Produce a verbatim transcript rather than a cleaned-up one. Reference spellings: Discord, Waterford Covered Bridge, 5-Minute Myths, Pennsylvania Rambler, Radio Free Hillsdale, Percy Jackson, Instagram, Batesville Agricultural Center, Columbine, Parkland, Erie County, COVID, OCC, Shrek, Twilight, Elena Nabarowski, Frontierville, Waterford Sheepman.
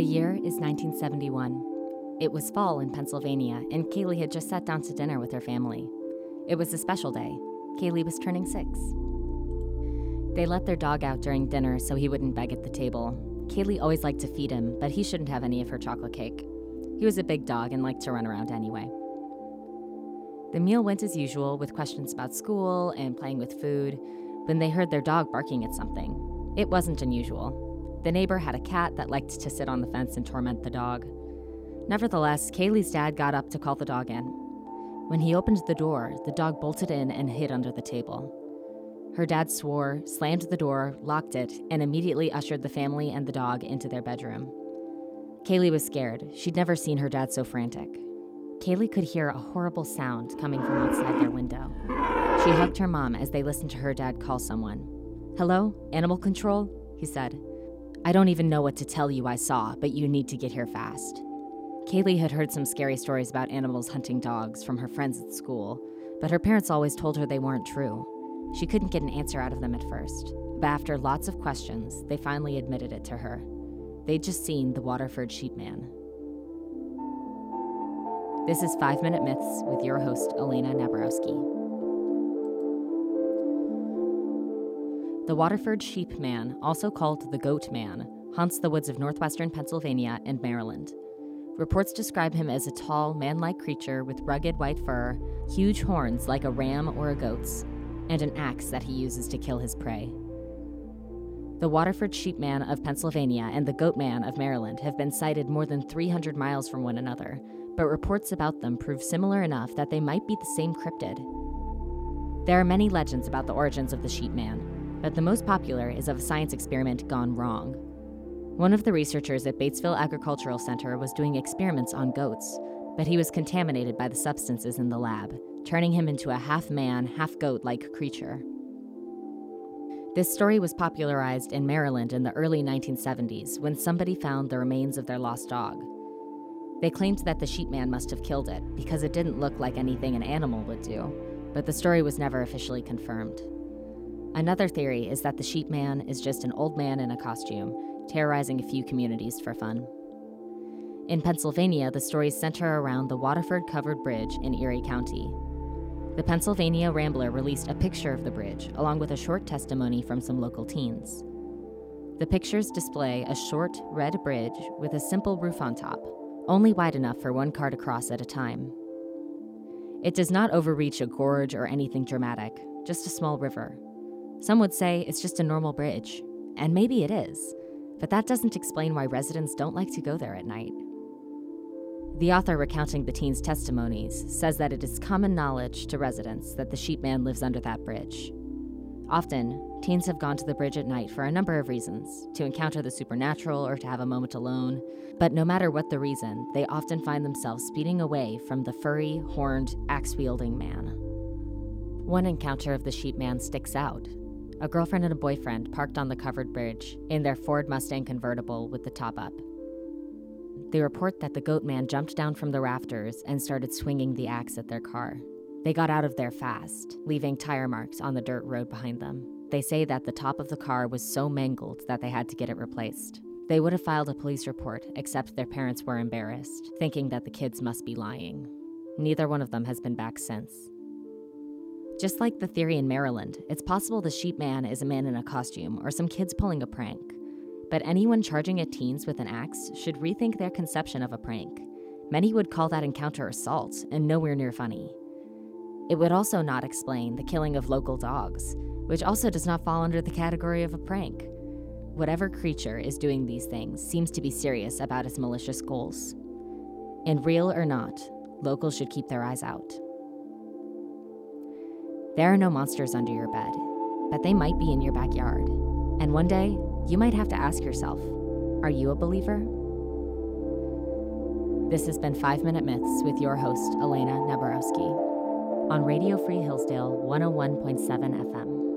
The year is nineteen seventy-one. It was fall in Pennsylvania, and Kaylee had just sat down to dinner with her family. It was a special day. Kaylee was turning six. They let their dog out during dinner so he wouldn't beg at the table. Kaylee always liked to feed him, but he shouldn't have any of her chocolate cake. He was a big dog and liked to run around anyway. The meal went as usual, with questions about school and playing with food, when they heard their dog barking at something. It wasn't unusual. The neighbor had a cat that liked to sit on the fence and torment the dog. Nevertheless, Kaylee's dad got up to call the dog in. When he opened the door, the dog bolted in and hid under the table. Her dad swore, slammed the door, locked it, and immediately ushered the family and the dog into their bedroom. Kaylee was scared. She'd never seen her dad so frantic. Kaylee could hear a horrible sound coming from outside their window. She hugged her mom as they listened to her dad call someone. "Hello, animal control?" he said. "I don't even know what to tell you I saw, but you need to get here fast." Kaylee had heard some scary stories about animals hunting dogs from her friends at school, but her parents always told her they weren't true. She couldn't get an answer out of them at first, but after lots of questions, they finally admitted it to her. They'd just seen the Waterford Sheepman. This is five minute Myths with your host, Elena Nabarowski. The Waterford Sheepman, also called the Goat Man, haunts the woods of northwestern Pennsylvania and Maryland. Reports describe him as a tall, man-like creature with rugged white fur, huge horns like a ram or a goat's, and an axe that he uses to kill his prey. The Waterford Sheepman of Pennsylvania and the Goatman of Maryland have been sighted more than three hundred miles from one another, but reports about them prove similar enough that they might be the same cryptid. There are many legends about the origins of the Sheepman, but the most popular is of a science experiment gone wrong. One of the researchers at Batesville Agricultural Center was doing experiments on goats, but he was contaminated by the substances in the lab, turning him into a half-man, half-goat-like creature. This story was popularized in Maryland in the early nineteen seventies when somebody found the remains of their lost dog. They claimed that the sheepman must have killed it because it didn't look like anything an animal would do, but the story was never officially confirmed. Another theory is that the sheepman is just an old man in a costume, terrorizing a few communities for fun. In Pennsylvania, the stories center around the Waterford Covered Bridge in Erie County. The Pennsylvania Rambler released a picture of the bridge, along with a short testimony from some local teens. The pictures display a short, red bridge with a simple roof on top, only wide enough for one car to cross at a time. It does not overreach a gorge or anything dramatic, just a small river. Some would say it's just a normal bridge, and maybe it is, but that doesn't explain why residents don't like to go there at night. The author recounting the teen's testimonies says that it is common knowledge to residents that the sheepman lives under that bridge. Often, teens have gone to the bridge at night for a number of reasons, to encounter the supernatural or to have a moment alone, but no matter what the reason, they often find themselves speeding away from the furry, horned, axe-wielding man. One encounter of the sheepman sticks out. A girlfriend and a boyfriend parked on the covered bridge in their Ford Mustang convertible with the top up. They report that the goat man jumped down from the rafters and started swinging the axe at their car. They got out of there fast, leaving tire marks on the dirt road behind them. They say that the top of the car was so mangled that they had to get it replaced. They would have filed a police report, except their parents were embarrassed, thinking that the kids must be lying. Neither one of them has been back since. Just like the theory in Maryland, it's possible the sheep man is a man in a costume or some kids pulling a prank. But anyone charging at teens with an axe should rethink their conception of a prank. Many would call that encounter assault and nowhere near funny. It would also not explain the killing of local dogs, which also does not fall under the category of a prank. Whatever creature is doing these things seems to be serious about its malicious goals. And real or not, locals should keep their eyes out. There are no monsters under your bed, but they might be in your backyard. And one day, you might have to ask yourself, are you a believer? This has been five minute Myths with your host, Elena Nabarowski, on Radio Free Hillsdale one oh one point seven F M.